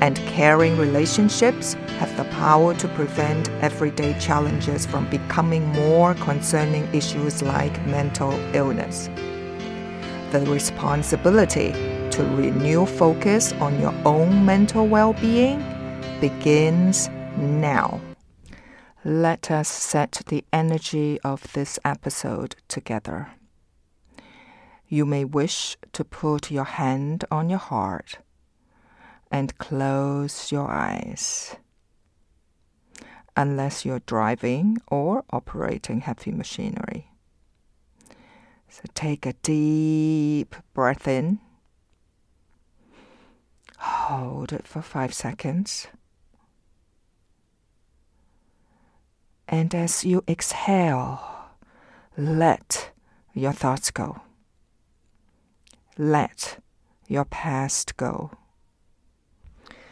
and caring relationships have the power to prevent everyday challenges from becoming more concerning issues like mental illness. The responsibility to renew focus on your own mental well-being begins now. Let us set the energy of this episode together. You may wish to put your hand on your heart and close your eyes, unless you're driving or operating heavy machinery. So take a deep breath in. Hold it for 5 seconds. And as you exhale, let your thoughts go. Let your past go.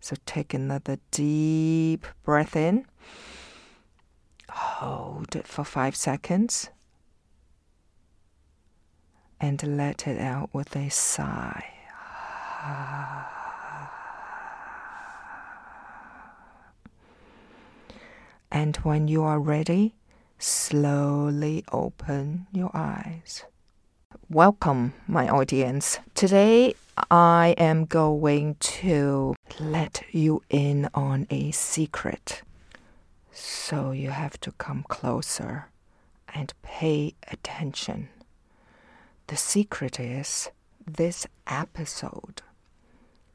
So take another deep breath in. Hold it for 5 seconds. And let it out with a sigh. And when you are ready, slowly open your eyes. Welcome, my audience. Today, I am going to let you in on a secret. So you have to come closer and pay attention. The secret is this episode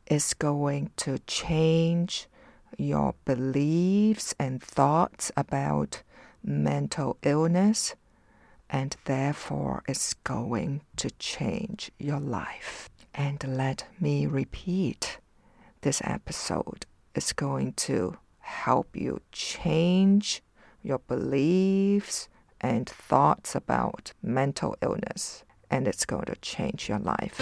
is going to change your beliefs and thoughts about mental illness, and therefore is going to change your life. And let me repeat, this episode is going to help you change your beliefs and thoughts about mental illness, and it's going to change your life.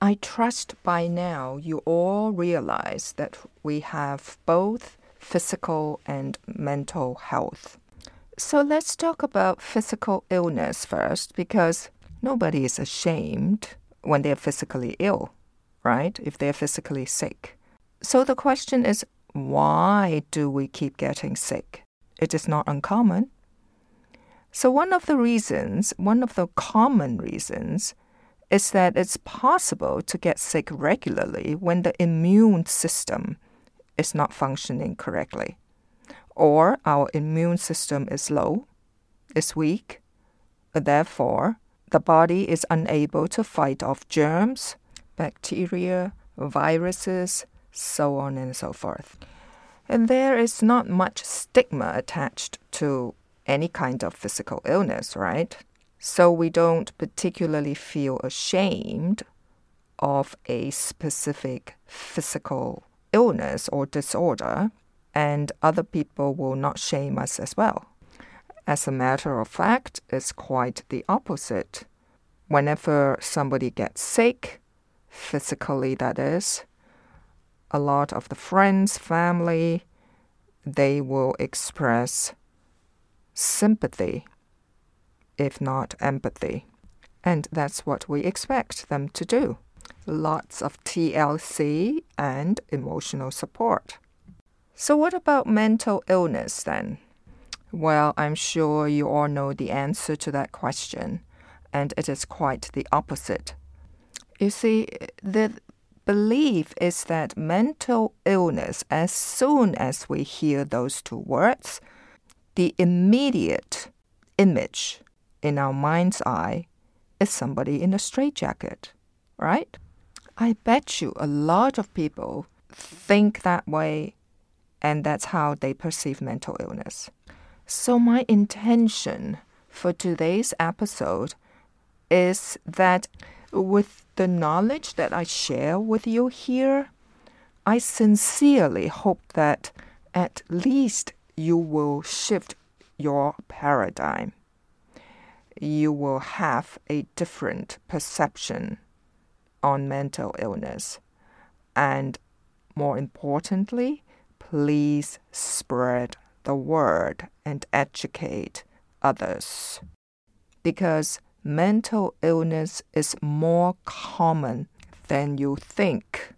I trust by now you all realize that we have both physical and mental health. So let's talk about physical illness first, because nobody is ashamed when they're physically ill, right? If they're physically sick. So the question is, why do we keep getting sick? It is not uncommon. So one of the common reasons is that it's possible to get sick regularly when the immune system is not functioning correctly, or our immune system is low, is weak. Therefore, the body is unable to fight off germs, bacteria, viruses, so on and so forth. And there is not much stigma attached to any kind of physical illness, right? So we don't particularly feel ashamed of a specific physical illness or disorder, and other people will not shame us as well. As a matter of fact, it's quite the opposite. Whenever somebody gets sick, physically that is, a lot of the friends, family, they will express sympathy, if not empathy. And that's what we expect them to do. Lots of TLC and emotional support. So what about mental illness then? Well, I'm sure you all know the answer to that question, and it is quite the opposite. You see, the belief is that mental illness, as soon as we hear those two words, the immediate image in our mind's eye is somebody in a straitjacket, right? I bet you a lot of people think that way, and that's how they perceive mental illness. So my intention for today's episode is that with the knowledge that I share with you here, I sincerely hope that at least you will shift your paradigm. You will have a different perception on mental illness. And more importantly, please spread the word and educate others. Because mental illness is more common than you think.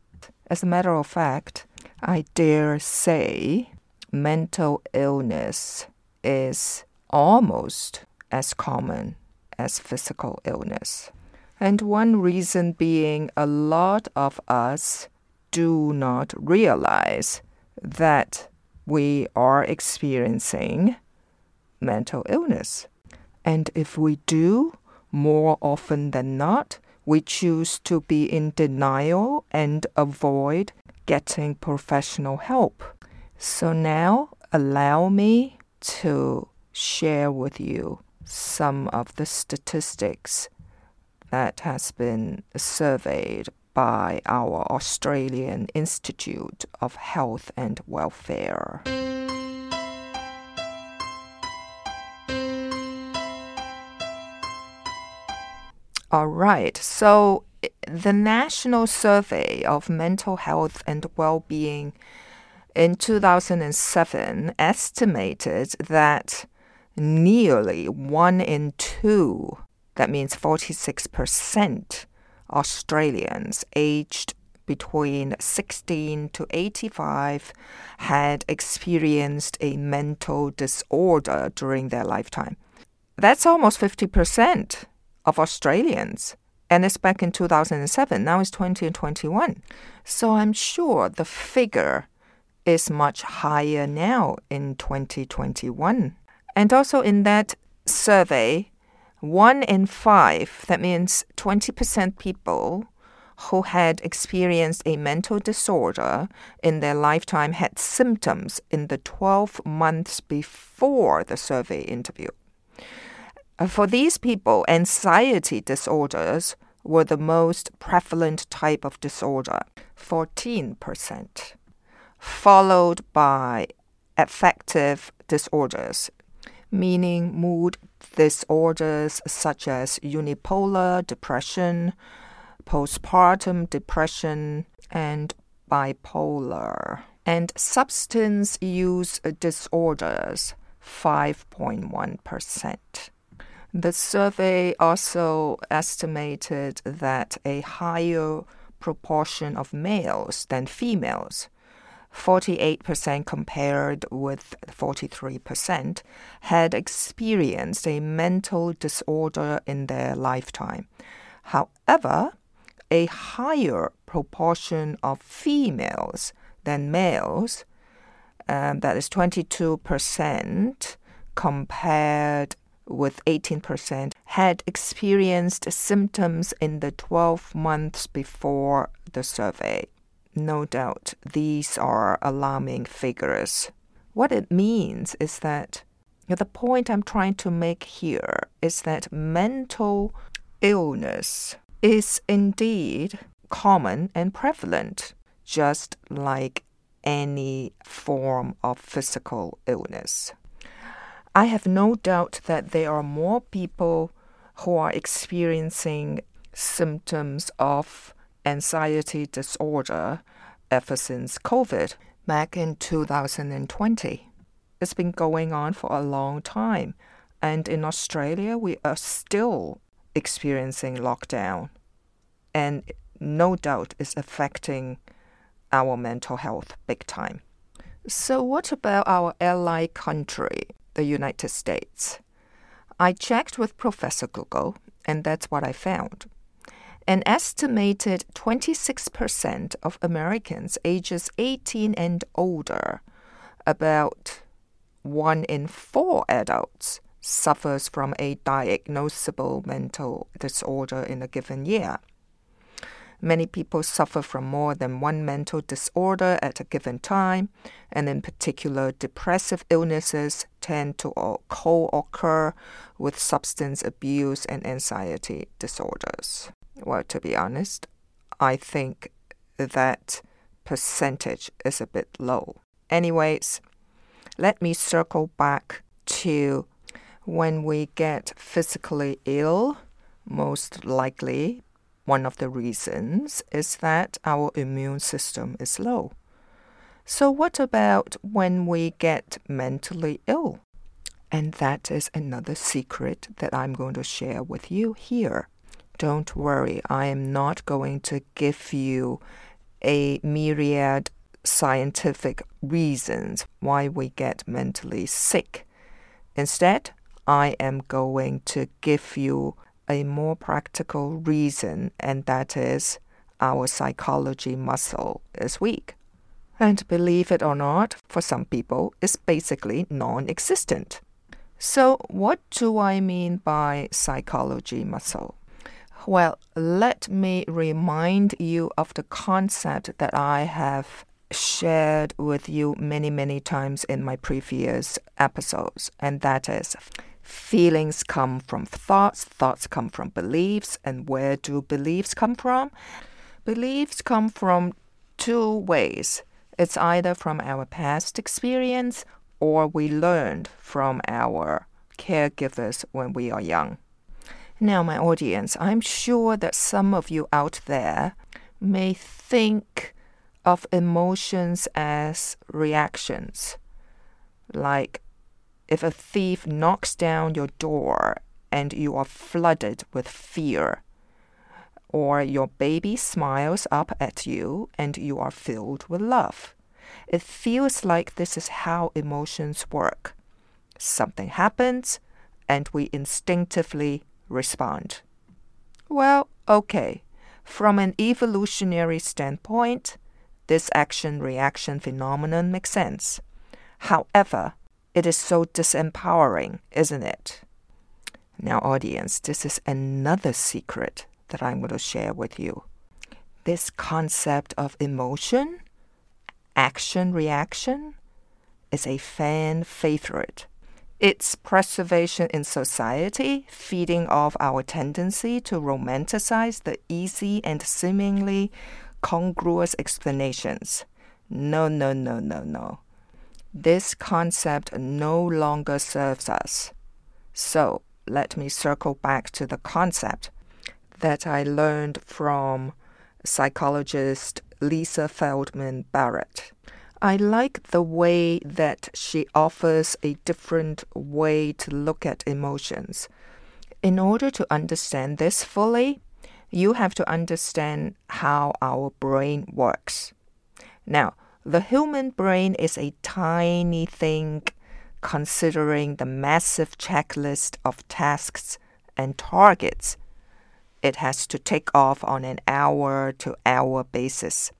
As a matter of fact, I dare say mental illness is almost as common as physical illness. And one reason being a lot of us do not realize that we are experiencing mental illness. And if we do, more often than not, we choose to be in denial and avoid getting professional help. So now allow me to share with you some of the statistics that has been surveyed by our Australian Institute of Health and Welfare. All right, so the National Survey of Mental Health and Well-Being in 2007 estimated that nearly 1 in 2, that means 46% Australians aged between 16 to 85 had experienced a mental disorder during their lifetime. That's almost 50% of Australians, and it's back in 2007. Now it's 2021. So I'm sure the figure is much higher now in 2021. And also in that survey, 1 in 5, that means 20% people who had experienced a mental disorder in their lifetime had symptoms in the 12 months before the survey interview. For these people, anxiety disorders were the most prevalent type of disorder, 14%, followed by affective disorders, meaning mood disorders such as unipolar depression, postpartum depression, and bipolar, and substance use disorders, 5.1%. The survey also estimated that a higher proportion of males than females, 48% compared with 43%, had experienced a mental disorder in their lifetime. However, a higher proportion of females than males, that is 22% compared with 18%, had experienced symptoms in the 12 months before the survey. No doubt, these are alarming figures. What it means is that the point I'm trying to make here is that mental illness is indeed common and prevalent, just like any form of physical illness. I have no doubt that there are more people who are experiencing symptoms of anxiety disorder ever since COVID back in 2020. It's been going on for a long time. And in Australia, we are still experiencing lockdown. And no doubt it's affecting our mental health big time. So what about our ally country, the United States? I checked with Professor Google, and that's what I found. An estimated 26% of Americans ages 18 and older, about 1 in 4 adults, suffers from a diagnosable mental disorder in a given year. Many people suffer from more than one mental disorder at a given time, and in particular, depressive illnesses tend to co-occur with substance abuse and anxiety disorders. Well, to be honest, I think that percentage is a bit low. Anyways, let me circle back to when we get physically ill, most likely. One of the reasons is that our immune system is low. So what about when we get mentally ill? And that is another secret that I'm going to share with you here. Don't worry, I am not going to give you a myriad scientific reasons why we get mentally sick. Instead, I am going to give you a more practical reason, and that is our psychology muscle is weak. And believe it or not, for some people, it's basically non-existent. So what do I mean by psychology muscle? Well, let me remind you of the concept that I have shared with you many, many times in my previous episodes, and that is feelings come from thoughts, thoughts come from beliefs, and where do beliefs come from? Beliefs come from two ways. It's either from our past experience or we learned from our caregivers when we are young. Now, my audience, I'm sure that some of you out there may think of emotions as reactions, like if a thief knocks down your door and you are flooded with fear, or your baby smiles up at you and you are filled with love. It feels like this is how emotions work. Something happens and we instinctively respond. Well, okay, from an evolutionary standpoint, this action-reaction phenomenon makes sense. However, it is so disempowering, isn't it? Now, audience, this is another secret that I'm going to share with you. This concept of emotion, action-reaction, is a fan favorite. Its preservation in society, feeding off our tendency to romanticize the easy and seemingly congruous explanations. No. This concept no longer serves us. So let me circle back to the concept that I learned from psychologist Lisa Feldman Barrett. I like the way that she offers a different way to look at emotions. In order to understand this fully, you have to understand how our brain works. Now, the human brain is a tiny thing considering the massive checklist of tasks and targets it has to tick off on an hour-to-hour basis.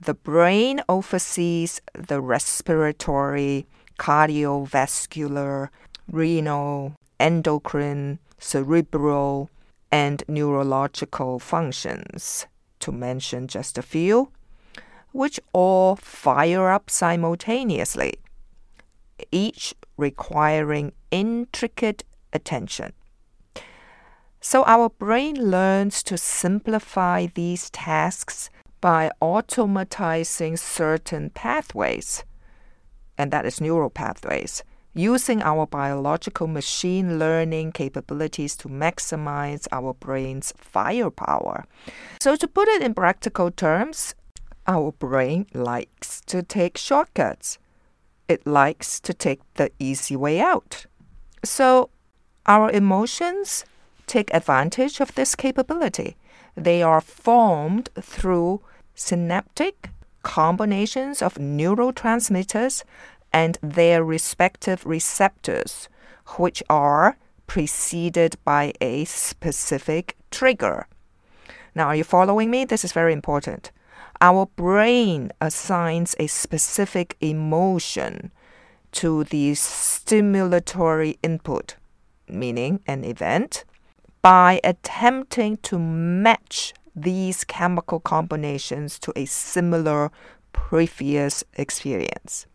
The brain oversees the respiratory, cardiovascular, renal, endocrine, cerebral, and neurological functions, to mention just a few, which all fire up simultaneously. each requiring intricate attention. So our brain learns to simplify these tasks by automatizing certain pathways, and that is neural pathways, using our biological machine learning capabilities to maximize our brain's firepower. So to put it in practical terms, our brain likes to take shortcuts. It likes to take the easy way out. So our emotions take advantage of this capability. They are formed through synaptic combinations of neurotransmitters and their respective receptors, which are preceded by a specific trigger. Now, are you following me? This is very important. Our brain assigns a specific emotion to the stimulatory input, meaning an event, by attempting to match these chemical combinations to a similar previous experience.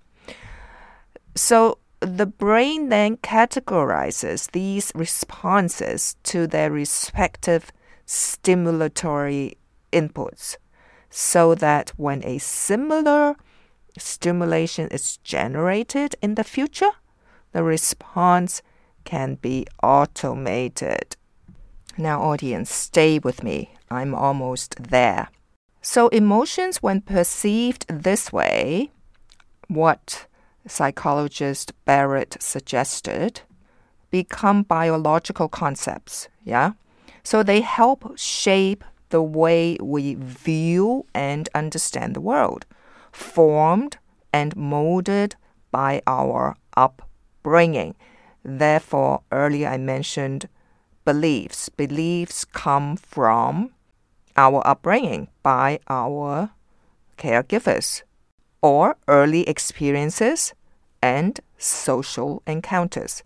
So the brain then categorizes these responses to their respective stimulatory inputs so that when a similar stimulation is generated in the future, the response can be automated. Now, audience, stay with me. I'm almost there. So emotions, when perceived this way, what psychologist Barrett suggested, become biological concepts, yeah? So they help shape the way we view and understand the world, formed and molded by our upbringing. Therefore, earlier I mentioned beliefs. Beliefs come from our upbringing by our caregivers or early experiences and social encounters.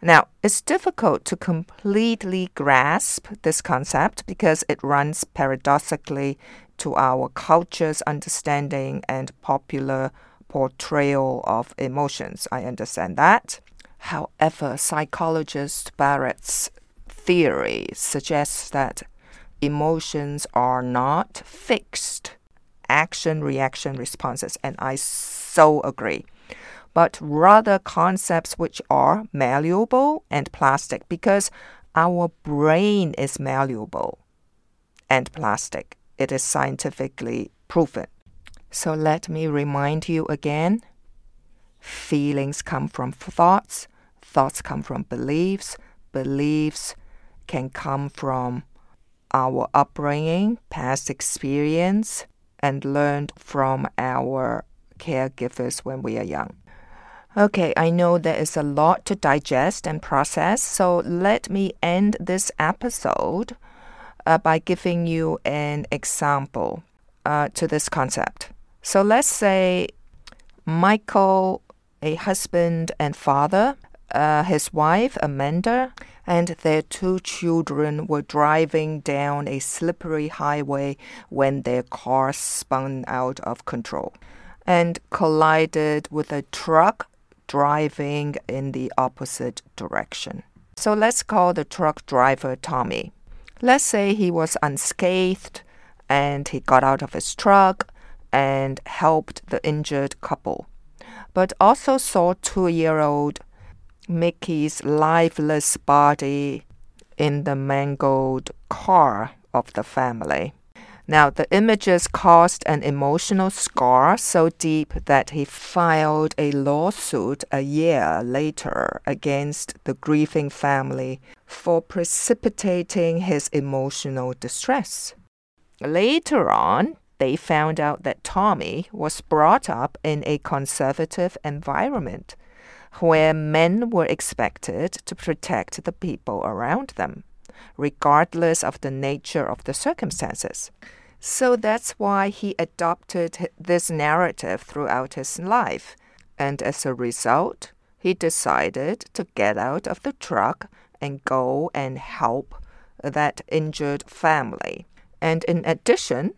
Now, it's difficult to completely grasp this concept because it runs paradoxically to our culture's understanding and popular portrayal of emotions. I understand that. However, psychologist Barrett's theory suggests that emotions are not fixed action, reaction, responses, and I so agree, but rather concepts which are malleable and plastic because our brain is malleable and plastic. It is scientifically proven. So let me remind you again, feelings come from thoughts, thoughts come from beliefs, beliefs can come from our upbringing, past experience, and learned from our caregivers when we are young. Okay, I know there is a lot to digest and process, so let me end this episode by giving you an example to this concept. So let's say Michael, a husband and father, his wife Amanda, and their two children were driving down a slippery highway when their car spun out of control and collided with a truck driving in the opposite direction. So let's call the truck driver Tommy. Let's say he was unscathed and he got out of his truck and helped the injured couple, but also saw 2-year-old Mickey's lifeless body in the mangled car of the family. Now, the images caused an emotional scar so deep that he filed a lawsuit a year later against the grieving family for precipitating his emotional distress. Later on, they found out that Tommy was brought up in a conservative environment where men were expected to protect the people around them, regardless of the nature of the circumstances. So that's why he adopted this narrative throughout his life. And as a result, he decided to get out of the truck and go and help that injured family. And in addition,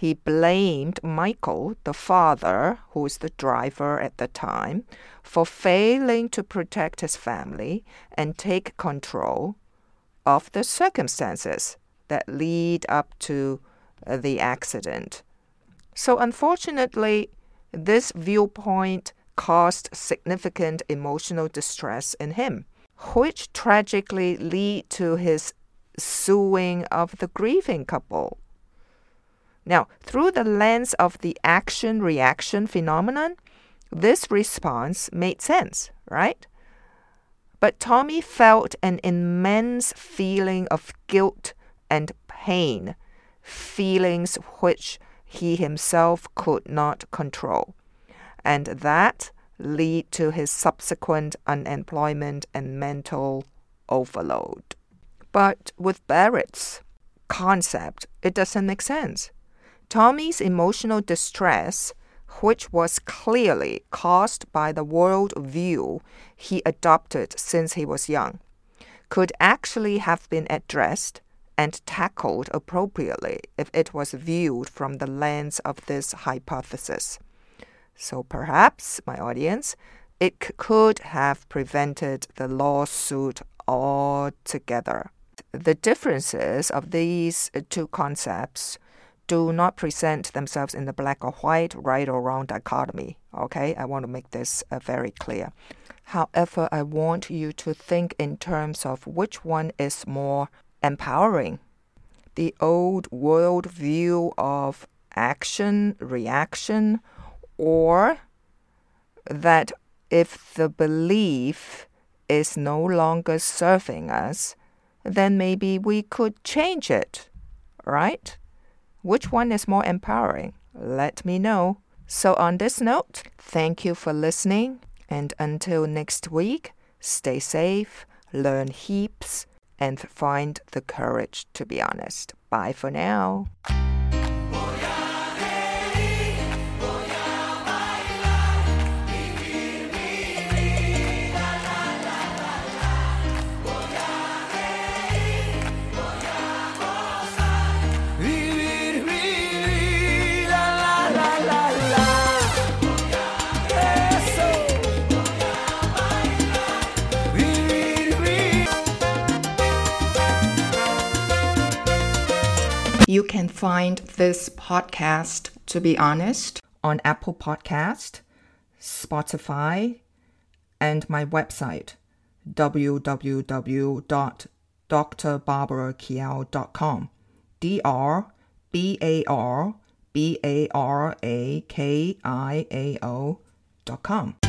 He blamed Michael, the father, who was the driver at the time, for failing to protect his family and take control of the circumstances that lead up to the accident. So unfortunately, this viewpoint caused significant emotional distress in him, which tragically led to his suing of the grieving couple. Now, through the lens of the action-reaction phenomenon, this response made sense, right? But Tommy felt an immense feeling of guilt and pain, feelings which he himself could not control. And that led to his subsequent unemployment and mental overload. But with Barrett's concept, it doesn't make sense. Tommy's emotional distress, which was clearly caused by the world view he adopted since he was young, could actually have been addressed and tackled appropriately if it was viewed from the lens of this hypothesis. So perhaps, my audience, it could have prevented the lawsuit altogether. The differences of these two concepts do not present themselves in the black or white, right or wrong dichotomy. Okay, I want to make this very clear. However, I want you to think in terms of which one is more empowering. The old world view of action, reaction, or that if the belief is no longer serving us, then maybe we could change it, right? Which one is more empowering? Let me know. So on this note, thank you for listening. And until next week, stay safe, learn heaps, and find the courage to be honest. Bye for now. You can find this podcast, To Be Honest, on Apple Podcast, Spotify, and my website, www.drbarbarakiel.com. DRBARBARAKIAO.com.